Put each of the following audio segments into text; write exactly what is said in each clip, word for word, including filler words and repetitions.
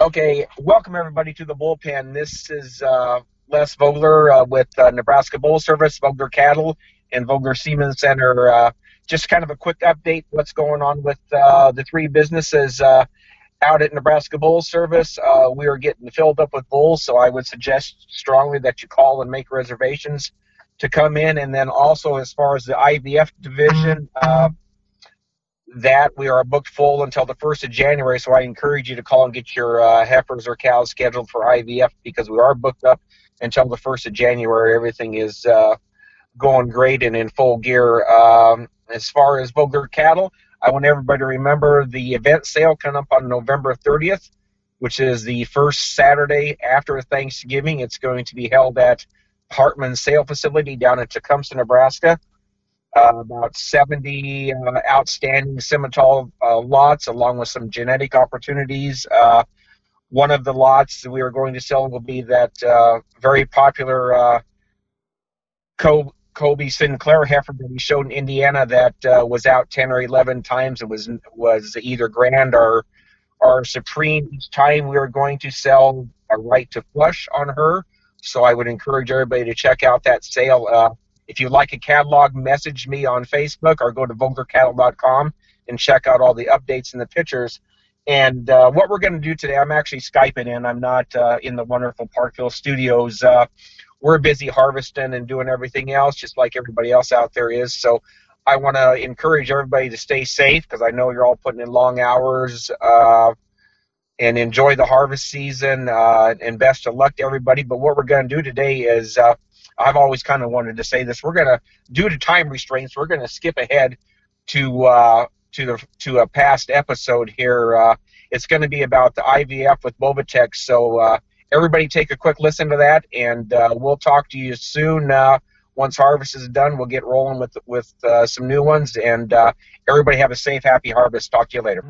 Okay, welcome everybody to the Bull Pen. This is uh, Les Vogler uh, with uh, Nebraska Bull Service, Vogler Cattle, and Vogler Siemens Center. Uh, just kind of a quick update, what's going on with uh, the three businesses uh, out at Nebraska Bull Service. Uh, we are getting filled up with bulls, so I would suggest strongly that you call and make reservations to come in. And then also as far as the I V F division, uh, that we are booked full until the first of January, so I encourage you to call and get your uh, heifers or cows scheduled for I V F, because we are booked up until the first of January. Everything is uh, going great and in full gear. Um, as far as Vogler Cattle, I want everybody to remember the event sale coming up on November thirtieth, which is the first Saturday after Thanksgiving. It's going to be held at Hartman's Sale Facility down in Tecumseh, Nebraska. Uh, about seventy uh, outstanding Simmental uh, lots, along with some genetic opportunities. Uh, one of the lots that we are going to sell will be that uh, very popular uh, Co- Kobe Sinclair heifer that we showed in Indiana that uh, was out ten or eleven times. It was was either grand or, or supreme each time. We are going to sell a right to flush on her, so I would encourage everybody to check out that sale. Uh, If you like a catalog, message me on Facebook or go to Vogler Cattle dot com and check out all the updates and the pictures. And uh, what we're going to do today, I'm actually Skyping in. I'm not uh, in the wonderful Parkville studios. Uh, we're busy harvesting and doing everything else, just like everybody else out there is. So I want to encourage everybody to stay safe, because I know you're all putting in long hours uh, and enjoy the harvest season. Uh, and best of luck to everybody. But what we're going to do today is uh, – I've always kind of wanted to say this. We're going to, due to time restraints, we're going to skip ahead to uh, to the to a past episode here. Uh, it's going to be about the I V F with Boviteq. So uh, everybody take a quick listen to that, and uh, we'll talk to you soon. Uh, once harvest is done, we'll get rolling with, with uh, some new ones. And uh, everybody have a safe, happy harvest. Talk to you later.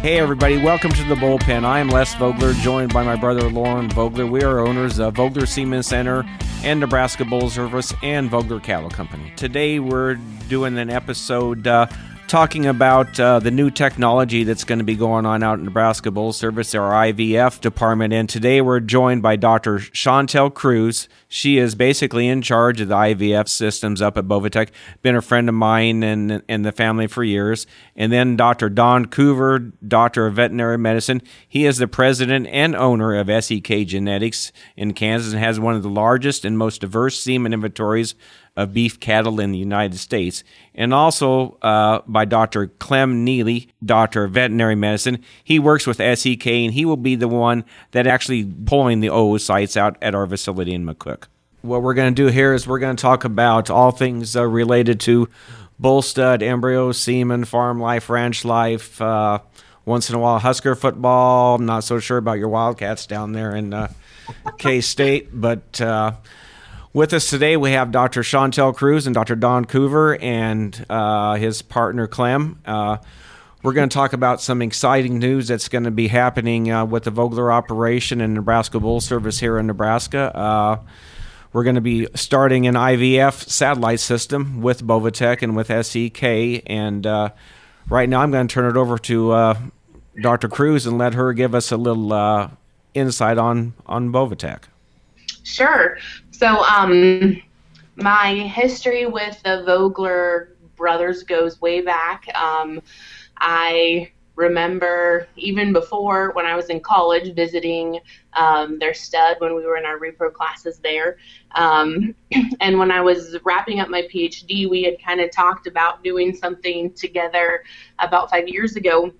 Hey everybody, welcome to the Bull Pen. I am Les Vogler, joined by my brother Lauren Vogler. We are owners of Vogler Siemens Center and Nebraska Bull Service and Vogler Cattle Company. Today we're doing an episode uh, talking about uh, the new technology that's going to be going on out in Nebraska Bull Service, our I V F department. And today we're joined by Doctor Shantille Kruse. She is basically in charge of the I V F systems up at Boviteq. Been a friend of mine and, and the family for years. And then Doctor Don Coover, doctor of veterinary medicine. He is the president and owner of S E K Genetics in Kansas and has one of the largest and most diverse semen inventories of beef cattle in the United States. And also uh, by Doctor Clem Neely, doctor of veterinary medicine. He works with S E K, and he will be the one that actually pulling the oocytes out at our facility in McCook. What we're going to do here is we're going to talk about all things uh, related to bull stud, embryo, semen, farm life, ranch life, uh, once in a while Husker football. I'm not so sure about your Wildcats down there in uh, K-State, but... Uh, With us today, we have Doctor Shantille Kruse and Doctor Don Coover and uh, his partner, Clem. Uh, we're going to talk about some exciting news that's going to be happening uh, with the Vogler operation and Nebraska Bull Service here in Nebraska. Uh, we're going to be starting an I V F satellite system with Boviteq and with S E K. And uh, right now, I'm going to turn it over to uh, Doctor Kruse and let her give us a little uh, insight on, on Boviteq. Sure. So um, my history with the Vogler brothers goes way back. Um, I remember even before when I was in college visiting um, their stud when we were in our repro classes there. Um, and when I was wrapping up my PhD, we had kind of talked about doing something together about five years ago.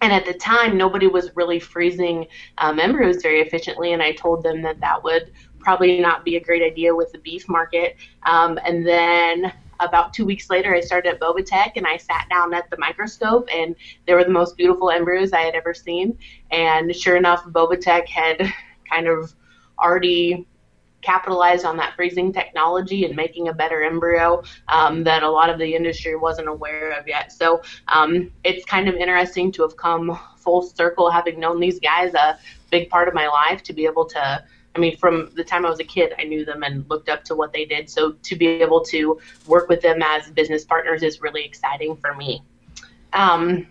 And at the time, nobody was really freezing um, embryos very efficiently, and I told them that that would probably not be a great idea with the beef market. Um, and then about two weeks later, I started at Boviteq, and I sat down at the microscope, and they were the most beautiful embryos I had ever seen. And sure enough, Boviteq had kind of already capitalized on that freezing technology and making a better embryo um, that a lot of the industry wasn't aware of yet. So um, it's kind of interesting to have come full circle, having known these guys a big part of my life, to be able to, I mean, from the time I was a kid, I knew them and looked up to what they did. So to be able to work with them as business partners is really exciting for me. Um,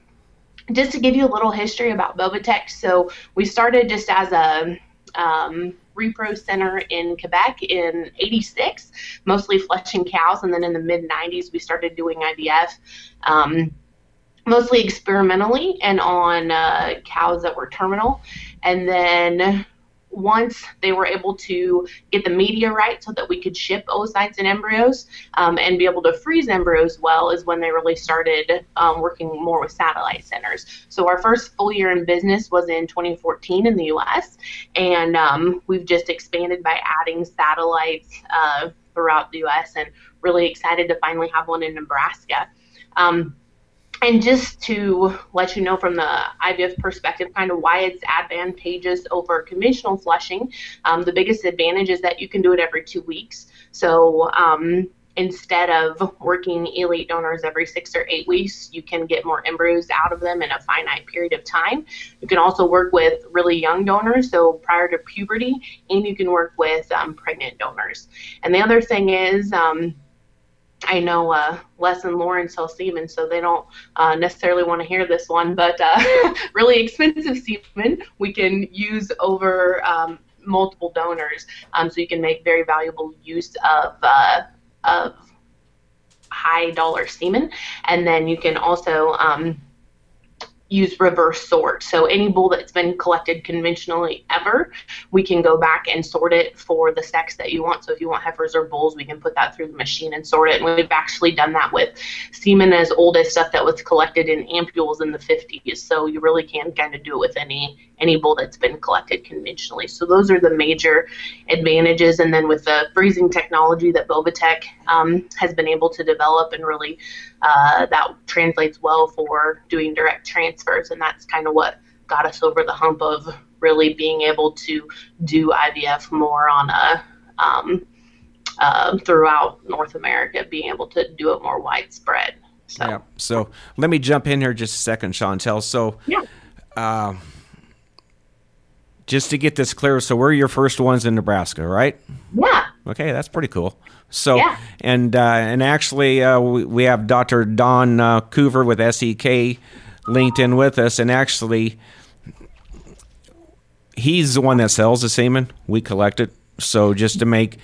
just to give you a little history about Boviteq, so we started just as a um, repro center in Quebec in eighty-six, mostly flushing cows, and then in the mid nineties we started doing I V F. Um, mostly experimentally and on uh, cows that were terminal. And then once they were able to get the media right so that we could ship oocytes and embryos um, and be able to freeze embryos well is when they really started um, working more with satellite centers. So our first full year in business was in twenty fourteen in the U S, and um, we've just expanded by adding satellites uh, throughout the U S, and really excited to finally have one in Nebraska. Um, And just to let you know from the I V F perspective kind of why it's advantageous over conventional flushing, um, the biggest advantage is that you can do it every two weeks. So um, instead of working elite donors every six or eight weeks, you can get more embryos out of them in a finite period of time. You can also work with really young donors, so prior to puberty, and you can work with um, pregnant donors. And the other thing is, um, I know uh, Les and Lauren sell semen, so they don't uh, necessarily want to hear this one, but uh, really expensive semen we can use over um, multiple donors, um, so you can make very valuable use of uh, of high dollar semen, and then you can also um, use reverse sort. So any bull that's been collected conventionally ever, we can go back and sort it for the sex that you want. So if you want heifers or bulls, we can put that through the machine and sort it. And we've actually done that with semen as old as stuff that was collected in ampules in the fifties. So you really can kind of do it with any any bull that's been collected conventionally. So those are the major advantages. And then with the freezing technology that Boviteq um, has been able to develop, and really uh, that translates well for doing direct transfers. And that's kind of what got us over the hump of really being able to do I V F more on a um, uh, throughout North America, being able to do it more widespread. So. Yeah. So let me jump in here just a second, Shantille. So yeah. Uh, Just to get this clear, so we're your first ones in Nebraska, right? Yeah. Okay, that's pretty cool. So, yeah. and uh, and actually, uh, we, we have Doctor Don uh, Coover with S E K linked in with us, and actually, he's the one that sells the semen. We collect it. So just to make,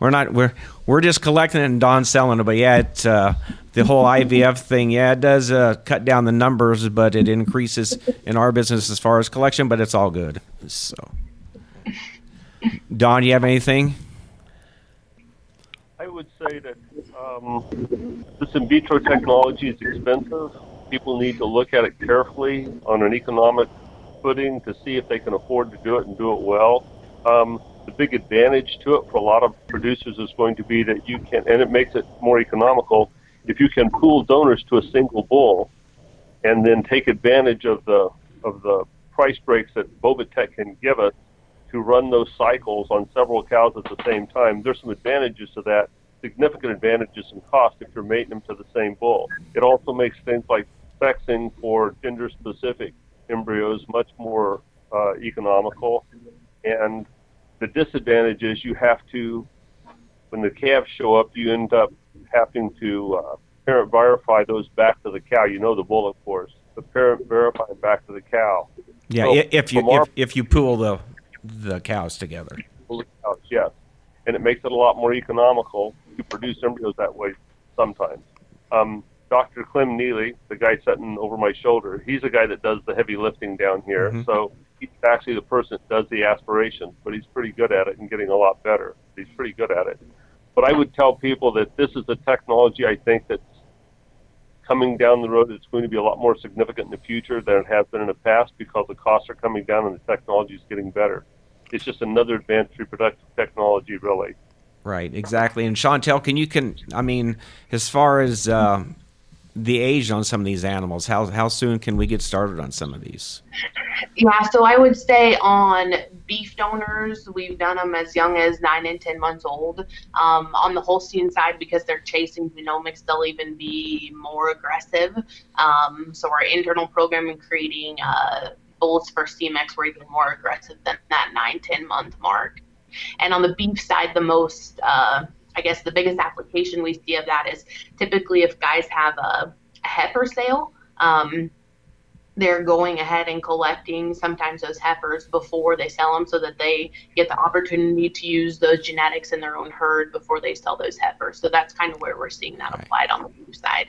we're not we're we're just collecting it and Don's selling it. But yeah, it, uh, the whole I V F thing, yeah, it does uh, cut down the numbers, but it increases in our business as far as collection. But it's all good. So, Don, you have anything? I would say that um, this in vitro technology is expensive. People need to look at it carefully on an economic footing to see if they can afford to do it and do it well. Um, the big advantage to it for a lot of producers is going to be that you can, and it makes it more economical, if you can pool donors to a single bull and then take advantage of the of the price breaks that Boviteq can give us to run those cycles on several cows at the same time. There's some advantages to that, significant advantages in cost if you're mating them to the same bull. It also makes things like sexing for gender-specific embryos much more uh, economical, and the disadvantage is you have to, when the calves show up, you end up having to uh, parent verify those back to the cow. You know the bull, of course, the parent verifying back to the cow. Yeah, so if you our, if, if you pool the the cows together. The cows, yes, and it makes it a lot more economical to produce embryos that way sometimes. Um, Doctor Clem Neely, the guy sitting over my shoulder, he's the guy that does the heavy lifting down here. Mm-hmm. So he's actually the person that does the aspiration, but he's pretty good at it and getting a lot better. He's pretty good at it. But I would tell people that this is a technology, I think, that's coming down the road that's going to be a lot more significant in the future than it has been in the past because the costs are coming down and the technology is getting better. It's just another advanced reproductive technology, really. Right, exactly. And Shantille, can you can I mean, as far as uh, the age on some of these animals, how how soon can we get started on some of these? Yeah, so I would say on beef donors, we've done them as young as nine and ten months old. Um, on the Holstein side, because they're chasing genomics, they'll even be more aggressive. Um, so our internal programming creating uh, bulls for C M X were even more aggressive than that nine, ten month mark. And on the beef side, the most, uh, I guess the biggest application we see of that is typically if guys have a, a heifer sale, um, they're going ahead and collecting sometimes those heifers before they sell them so that they get the opportunity to use those genetics in their own herd before they sell those heifers. So that's kind of where we're seeing that right. applied on the beef side.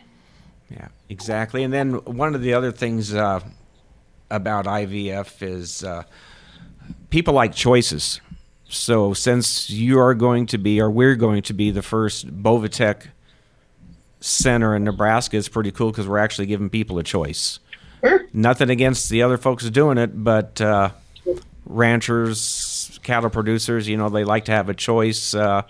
Yeah, exactly. And then one of the other things uh, about I V F is uh, people like choices. So since you are going to be, or we're going to be, the first Boviteq center in Nebraska, it's pretty cool because we're actually giving people a choice. Sure. Nothing against the other folks doing it, but uh, ranchers, cattle producers, you know, they like to have a choice. Uh,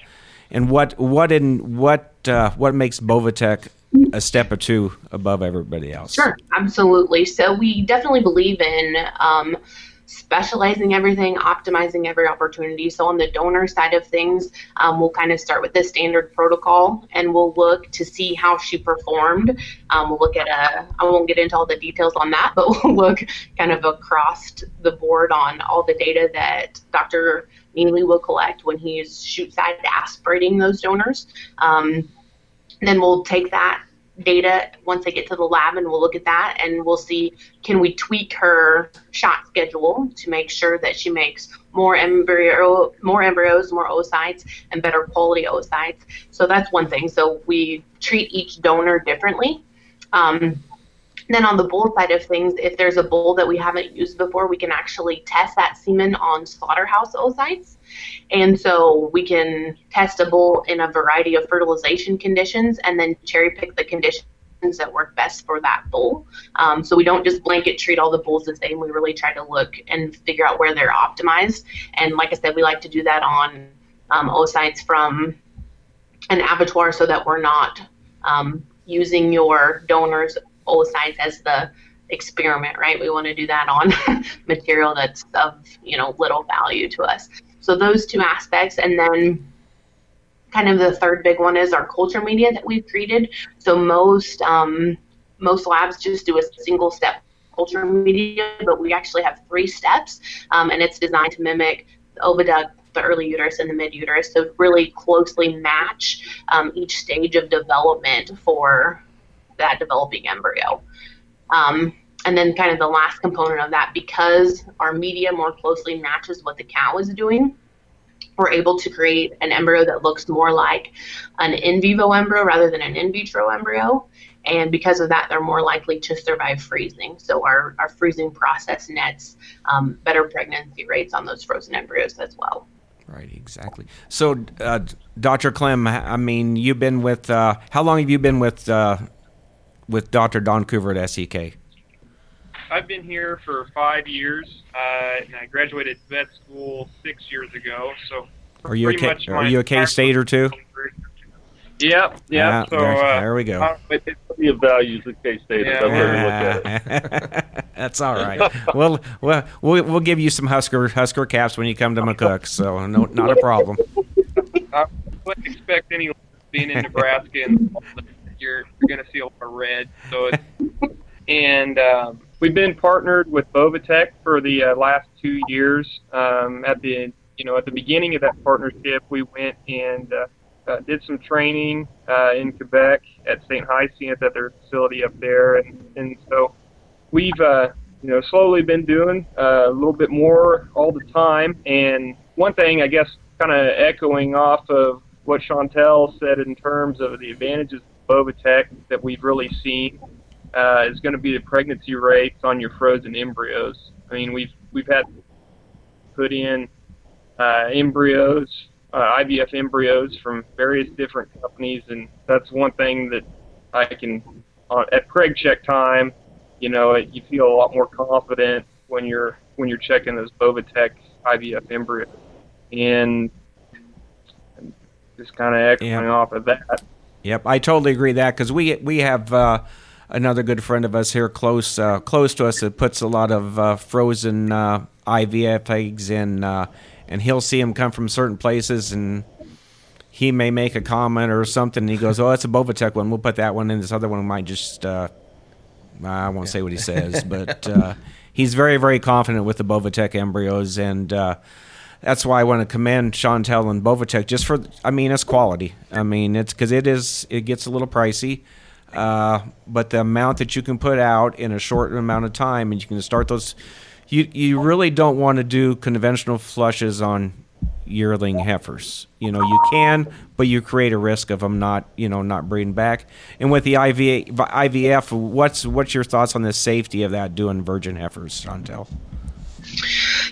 and what what in what uh, what makes Boviteq a step or two above everybody else? Sure, absolutely. So we definitely believe in Um, specializing everything, optimizing every opportunity. So on the donor side of things, um, we'll kind of start with the standard protocol, and we'll look to see how she performed. Um, we'll look at a, I won't get into all the details on that, but we'll look kind of across the board on all the data that Doctor Neely will collect when he's shoot side aspirating those donors. Um, then we'll take that data once they get to the lab, and we'll look at that, and we'll see, can we tweak her shot schedule to make sure that she makes more embryo more embryos, more oocytes, and better quality oocytes. So that's one thing. So we treat each donor differently. Um, then on the bull side of things, if there's a bull that we haven't used before, we can actually test that semen on slaughterhouse oocytes. And so we can test a bull in a variety of fertilization conditions and then cherry pick the conditions that work best for that bull. Um, so we don't just blanket treat all the bulls the same. We really try to look and figure out where they're optimized. And like I said, we like to do that on um, oocytes from an abattoir so that we're not um, using your donor's oocytes as the experiment, right? We want to do that on material that's of, you know, little value to us. So those two aspects, and then kind of the third big one is our culture media that we've created. So most um, most labs just do a single step culture media, but we actually have three steps, um, and it's designed to mimic the oviduct, the early uterus, and the mid uterus. So really closely match um, each stage of development for that developing embryo. Um, And then kind of the last component of that, because our media more closely matches what the cow is doing, we're able to create an embryo that looks more like an in vivo embryo rather than an in vitro embryo. And because of that, they're more likely to survive freezing. So our, our freezing process nets um, better pregnancy rates on those frozen embryos as well. Right, exactly. So uh, Doctor Clem, I mean, you've been with, uh, how long have you been with uh, with Doctor Don Coover at S E K? I've been here for five years, uh, and I graduated vet school six years ago. So, are you a K, are you a K-State or two? Yep, yep. Yeah, so there, uh, there we go. Uh, the values of K-State. Yeah. That's, yeah. How we look at it. That's all right. We'll well we'll we'll give you some Husker Husker caps when you come to McCook. So no, not a problem. I wouldn't expect anyone being in Nebraska, and you're you're going to see a lot of red. So it's, and. Um, We've been partnered with Boviteq for the uh, last two years. Um, at the you know at the beginning of that partnership, we went and uh, uh, did some training uh, in Quebec at Saint Hyacinthe at their facility up there, and, and so we've uh, you know slowly been doing uh, a little bit more all the time. And one thing, I guess, kind of echoing off of what Shantille said in terms of the advantages of Boviteq that we've really seen. Uh, is going to be the pregnancy rates on your frozen embryos. I mean, we've we've had put in uh, embryos, uh, I V F embryos from various different companies, and that's one thing that I can uh, at preg check time. You know, it, you feel a lot more confident when you're when you're checking those Boviteq I V F embryo. And just kind of echoing yep. off of that. Yep, I totally agree that, because we we have uh, another good friend of us here close uh, close to us that puts a lot of uh, frozen uh, I V F eggs in, uh, and he'll see them come from certain places, and he may make a comment or something, and he goes, oh, that's a Boviteq one, we'll put that one in, this other one might just, uh, I won't yeah. say what he says, but uh, he's very, very confident with the Boviteq embryos, and uh, that's why I want to commend Shantille and Boviteq, just for, I mean, it's quality. I mean, it's because it is, it gets a little pricey, uh, but the amount that you can put out in a short amount of time, and you can start those, you, you really don't want to do conventional flushes on yearling heifers. You know, you can, but you create a risk of them not, you know, not breeding back. And with the I V F, what's what's your thoughts on the safety of that doing virgin heifers, Shantille?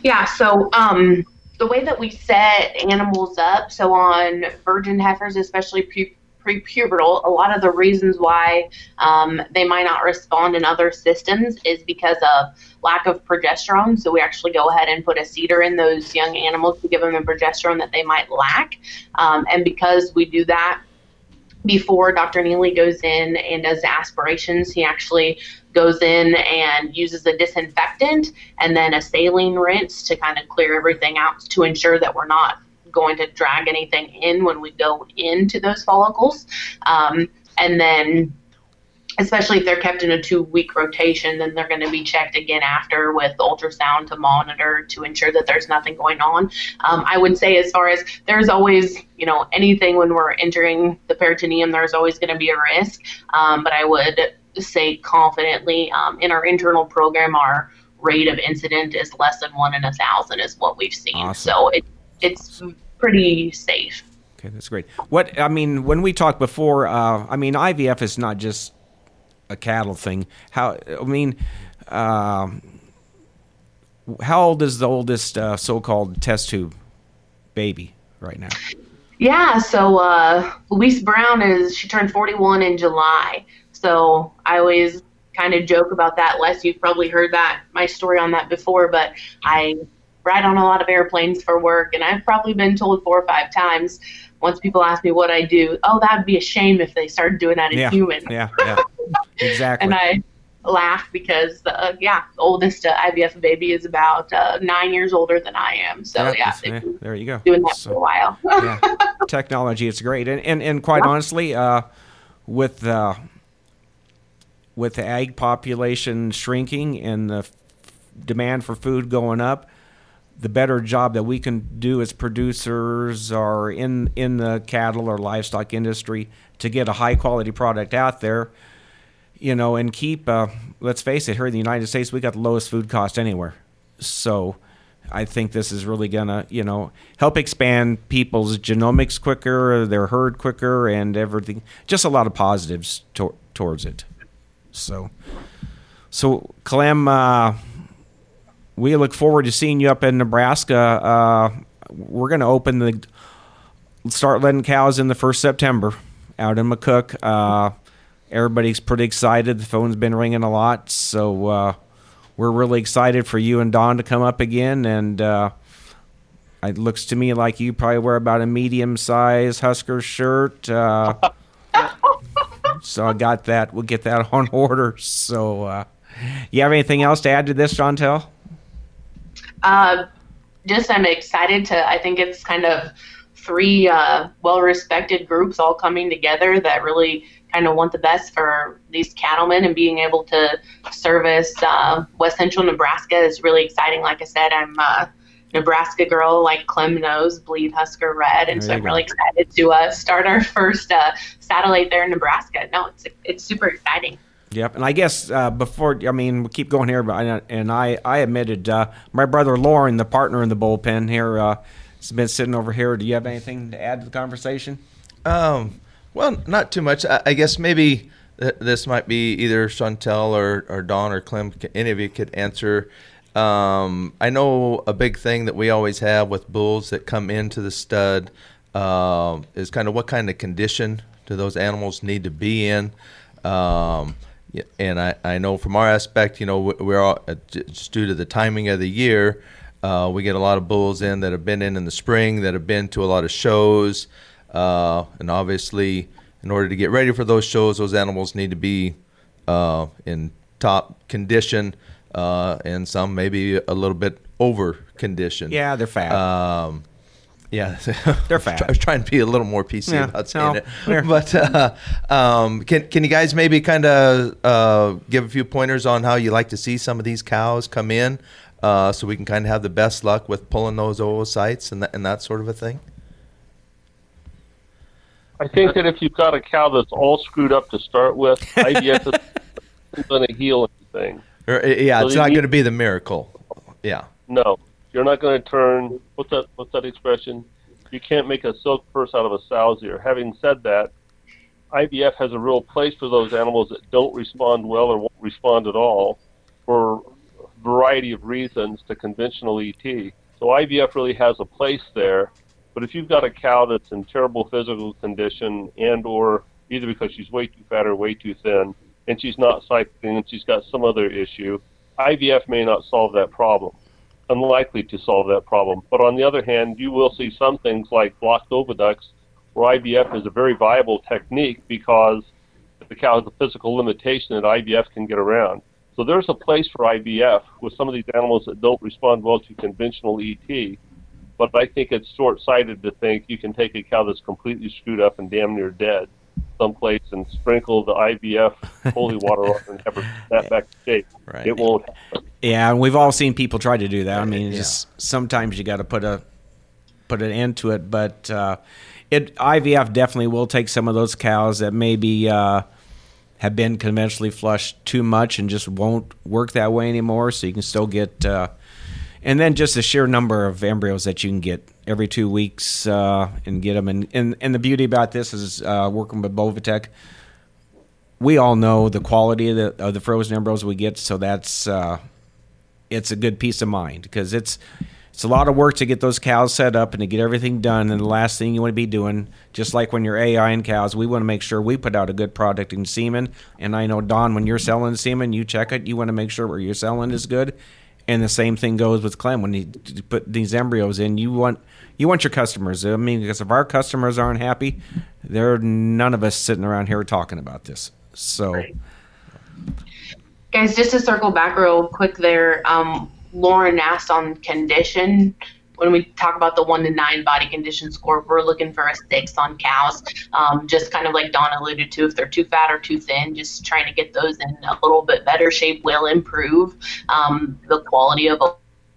Yeah, so um, the way that we set animals up, so on virgin heifers, especially pre- prepubertal, a lot of the reasons why um, they might not respond in other systems is because of lack of progesterone. So we actually go ahead and put a cedar in those young animals to give them the progesterone that they might lack. Um, and because we do that before Doctor Neely goes in and does the aspirations, he actually goes in and uses a disinfectant and then a saline rinse to kind of clear everything out to ensure that we're not going to drag anything in when we go into those follicles. Um, and then especially if they're kept in a two-week rotation, then they're going to be checked again after with ultrasound to monitor to ensure that there's nothing going on. Um, I would say as far as there's always, you know, anything when we're entering the peritoneum, there's always going to be a risk. Um, but I would say confidently um, in our internal program, our rate of incident is less than one in a thousand is what we've seen. Awesome. So it, it's pretty safe. Okay, that's great. What I mean, when we talked before, uh, I mean, I V F is not just a cattle thing. How I mean, uh, how old is the oldest uh, so-called test tube baby right now? Yeah, so uh, Louise Brown is she turned forty-one in July. So I always kind of joke about that. Les, you've probably heard that my story on that before, but I ride on a lot of airplanes for work, and I've probably been told four or five times once people ask me what I do, oh, that would be a shame if they started doing that in yeah, humans. Yeah, yeah, exactly. And I laugh because, uh, yeah, the oldest uh, I V F baby is about uh, nine years older than I am. So, yeah, yeah they've been there you go. Doing that so, for a while. yeah. Technology, it's great. And, and, and quite yeah. honestly, uh, with, uh, with the ag population shrinking and the f- demand for food going up, the better job that we can do as producers or in, in the cattle or livestock industry to get a high quality product out there, you know, and keep, uh, let's face it, here in the United States, we got the lowest food cost anywhere. So I think this is really gonna, you know, help expand people's genomics quicker, their herd quicker and everything, just a lot of positives to- towards it. So, so Clem, uh, we look forward to seeing you up in Nebraska. Uh, we're going to open the start letting cows in the first September out in McCook. Uh, everybody's pretty excited. The phone's been ringing a lot, so uh, we're really excited for you and Don to come up again. And uh, it looks to me like you probably wear about a medium-sized Husker shirt. Uh, so I got that. We'll get that on order. So, uh, you have anything else to add to this, Shantille? Uh, just I'm excited to, I think it's kind of three uh, well-respected groups all coming together that really kind of want the best for these cattlemen, and being able to service uh, West Central Nebraska is really exciting. Like I said, I'm a Nebraska girl, like Clem knows, bleed Husker red, and there so I'm go. really excited to uh, start our first uh, satellite there in Nebraska. No, it's it's super exciting. Yep, and I guess uh, before, I mean, we'll keep going here, but I, and I, I admitted uh, my brother Lauren, the partner in the Bull Pen here, uh, has been sitting over here. Do you have anything to add to the conversation? Um, well, not too much. I, I guess maybe th- this might be either Shantille or, or Don or Clem, any of you could answer. Um, I know a big thing that we always have with bulls that come into the stud uh, is kind of what kind of condition do those animals need to be in. Um, Yeah, and I, I know from our aspect, you know, we're all, just due to the timing of the year, Uh, we get a lot of bulls in that have been in in the spring, that have been to a lot of shows. Uh, and obviously, in order to get ready for those shows, those animals need to be uh, in top condition, uh, and some maybe a little bit over conditioned. Yeah, they're fat. Um, yeah, they're fat. I was trying to be a little more P C yeah, about saying no, it, they're... but uh, um, can can you guys maybe kind of uh, give a few pointers on how you like to see some of these cows come in, uh, so we can kind of have the best luck with pulling those oocytes and that, and that sort of a thing? I think that if you've got a cow that's all screwed up to start with, I B S is going to heal anything. Or, yeah, so it's not need- going to be the miracle. Yeah. No, you're not going to turn. What's that? What's that expression? You can't make a silk purse out of a sow's ear. Having said that, I B F has a real place for those animals that don't respond well or won't respond at all, for a variety of reasons to conventional E T. So I B F really has a place there. But if you've got a cow that's in terrible physical condition, and or either because she's way too fat or way too thin, and she's not cycling, and she's got some other issue, I V F may not solve that problem, unlikely to solve that problem. But on the other hand, you will see some things like blocked oviducts, where I V F is a very viable technique because the cow has a physical limitation that I V F can get around. So there's a place for I V F with some of these animals that don't respond well to conventional E T. But I think it's short-sighted to think you can take a cow that's completely screwed up and damn near dead someplace and sprinkle the I V F holy water on and have her snap back to shape. Right. It won't happen. Yeah, and we've all seen people try to do that. I mean, yeah. just sometimes you got to put a put an end to it. But uh, it I V F definitely will take some of those cows that maybe uh, have been conventionally flushed too much and just won't work that way anymore. So you can still get. Uh, And then just the sheer number of embryos that you can get every two weeks uh, and get them. And, and, and the beauty about this is uh, working with Boviteq, we all know the quality of the, of the frozen embryos we get, so that's uh, it's a good peace of mind because it's it's a lot of work to get those cows set up and to get everything done. And the last thing you want to be doing, just like when you're A I-ing cows, we want to make sure we put out a good product in semen. And I know, Don, when you're selling semen, you check it. You want to make sure what you're selling is good. And the same thing goes with Clem. When you put these embryos in, you want you want your customers. I mean, because if our customers aren't happy, there are none of us sitting around here talking about this. So, right. Guys, just to circle back real quick there, um, Lauren asked on condition. When we talk about the one to nine body condition score, we're looking for a six on cows. Um, just kind of like Don alluded to, if they're too fat or too thin, just trying to get those in a little bit better shape will improve um, the quality of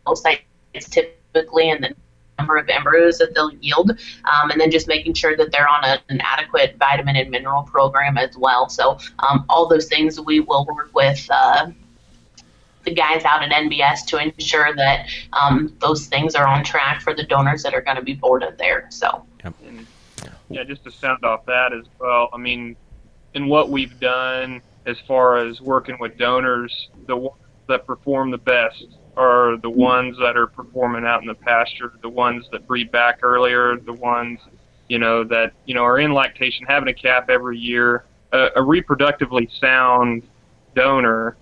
oocytes typically and the number of embryos that they'll yield. Um, and then just making sure that they're on a, an adequate vitamin and mineral program as well. So um, all those things we will work with uh the guys out at N B S to ensure that um, those things are on track for the donors that are going to be boarded there. So, yep. and, yeah, just to sound off that as well, I mean, in what we've done as far as working with donors, the ones that perform the best are the ones that are performing out in the pasture, the ones that breed back earlier, the ones, you know, that, you know, are in lactation, having a calf every year. Uh, a reproductively sound donor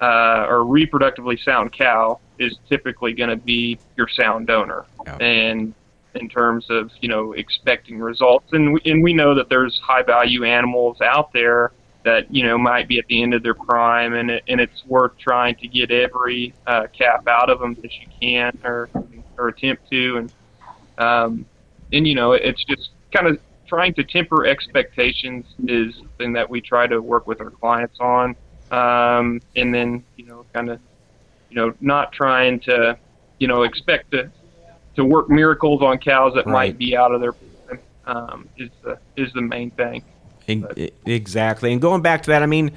Uh, or reproductively sound cow is typically going to be your sound donor, yeah. and in terms of you know expecting results, and we, and we know that there's high value animals out there that you know might be at the end of their prime, and it, and it's worth trying to get every uh, calf out of them that you can or or attempt to, and um, and you know it's just kind of trying to temper expectations is something that we try to work with our clients on. Um, and then, you know, kind of, you know, not trying to, you know, expect to, to work miracles on cows that right. might be out of their prime um, is the is the main thing. But. Exactly. And going back to that, I mean,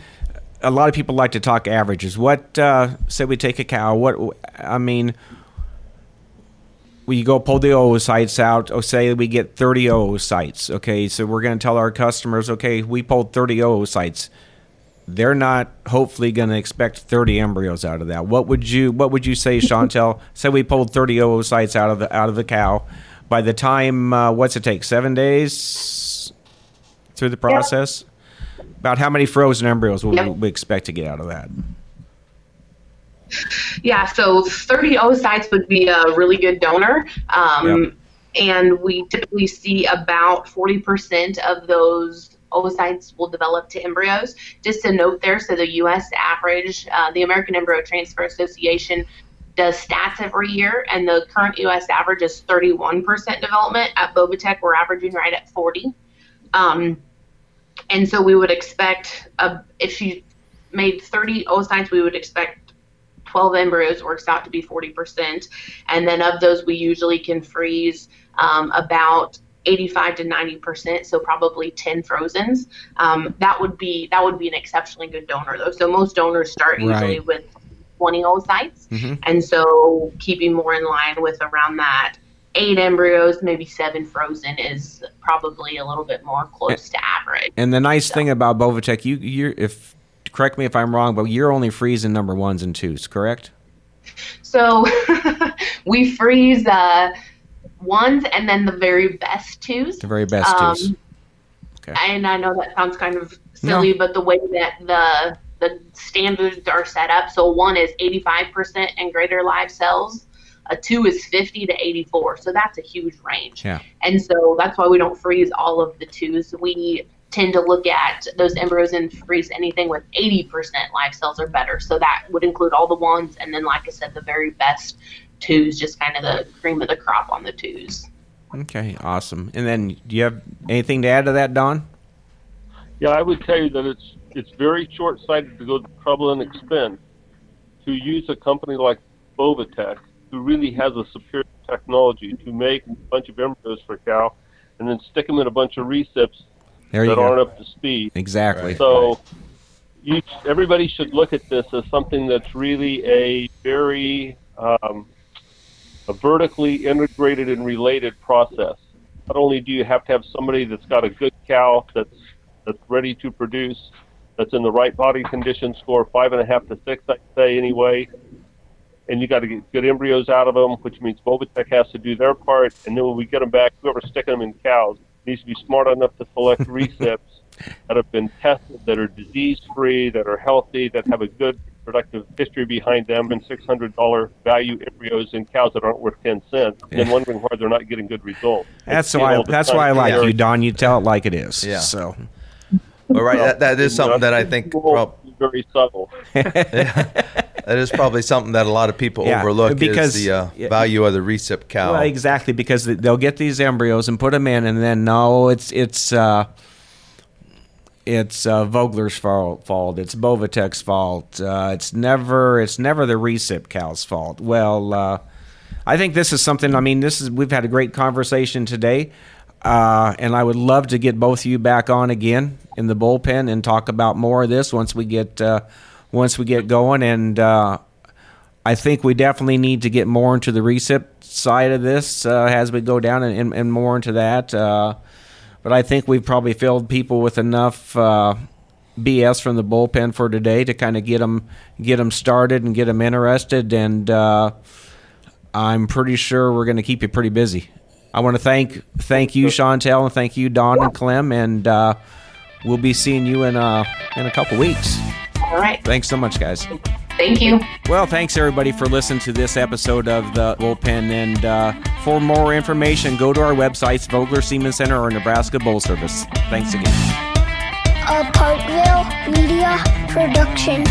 a lot of people like to talk averages. What, uh, say we take a cow, what, I mean, we go pull the oocytes out. Oh, say we get thirty oocytes. Okay, so we're going to tell our customers, okay, we pulled thirty oocytes. They're not hopefully going to expect thirty embryos out of that. What would you What would you say, Shantille? Say we pulled thirty oocytes out of the out of the cow. By the time, uh, what's it take? Seven days through the process. Yep. About how many frozen embryos will yep. we, we expect to get out of that? Yeah, so thirty oocytes would be a really good donor. Um, yep. And we typically see about forty percent of those oocytes will develop to embryos. Just a note there, so the U S average, uh, the American Embryo Transfer Association does stats every year, and the current U S average is thirty-one percent development. At Boviteq, we're averaging right at forty. Um, and so we would expect, a, if you made thirty oocytes, we would expect twelve embryos, works out to be forty percent. And then of those, we usually can freeze um, about eighty-five to ninety percent, so probably ten frozens. Um, that would be that would be an exceptionally good donor, though. So most donors start usually right. with twenty oocytes, mm-hmm. and so keeping more in line with around that eight embryos, maybe seven frozen, is probably a little bit more close and, to average. And the nice so. thing about Boviteq, you you if correct me if I'm wrong, but you're only freezing number ones and twos, correct? So we freeze uh, ones and then the very best twos. The very best um, twos. Okay. And I know that sounds kind of silly, no. but the way that the the standards are set up, so one is eighty-five percent and greater live cells, a two is fifty to eighty-four, so that's a huge range. Yeah. And so that's why we don't freeze all of the twos. We tend to look at those embryos and freeze anything with eighty percent live cells or better, so that would include all the ones, and then like I said, the very best twos, just kind of the cream of the crop on the twos. Okay, awesome. And then do you have anything to add to that, Don? Yeah, I would tell you that it's It's very short-sighted to go to trouble and expense to use a company like Boviteq, who really has a superior technology, to make a bunch of embryos for a cow and then stick them in a bunch of recips there that aren't up to speed. Exactly. So you, everybody should look at this as something that's really a very um, a vertically integrated and related process. Not only do you have to have somebody that's got a good cow that's that's ready to produce, that's in the right body condition score, five and a half to six, I'd say anyway. And you got to get good embryos out of them, which means Boviteq has to do their part. And then when we get them back, whoever's sticking them in cows needs to be smart enough to select recips that have been tested, that are disease-free, that are healthy, that have a good productive history behind them, and six hundred dollars value embryos in cows that aren't worth ten cents, and yeah. wondering why they're not getting good results. That's why I, that's why I like you, Don. You tell it like it is. Yeah. So. All right, that, that is something that I think prob- very subtle. yeah, that is probably something that a lot of people yeah, overlook because, is the uh, yeah. value of the recip cow. Well, exactly, because they'll get these embryos and put them in, and then no, it's it's uh, it's uh, Vogler's fault, fault. It's Boviteq's fault. Uh, it's never it's never the recip cow's fault. Well, uh, I think this is something. I mean, this is we've had a great conversation today. Uh, and I would love to get both of you back on again in the bullpen and talk about more of this once we get uh, once we get going. And uh, I think we definitely need to get more into the recip side of this uh, as we go down and, and, and more into that. Uh, but I think we've probably filled people with enough uh, B S from the bullpen for today to kind of get them get them started and get them interested. And uh, I'm pretty sure we're going to keep you pretty busy. I want to thank thank you, Shantille, and thank you, Don and Clem, and uh, we'll be seeing you in uh, in a couple weeks. All right. Thanks so much, guys. Thank you. Well, thanks, everybody, for listening to this episode of The Bullpen, and uh, for more information, go to our websites, Vogler Siemens Center or Nebraska Bull Service. Thanks again. A Parkville Media Production.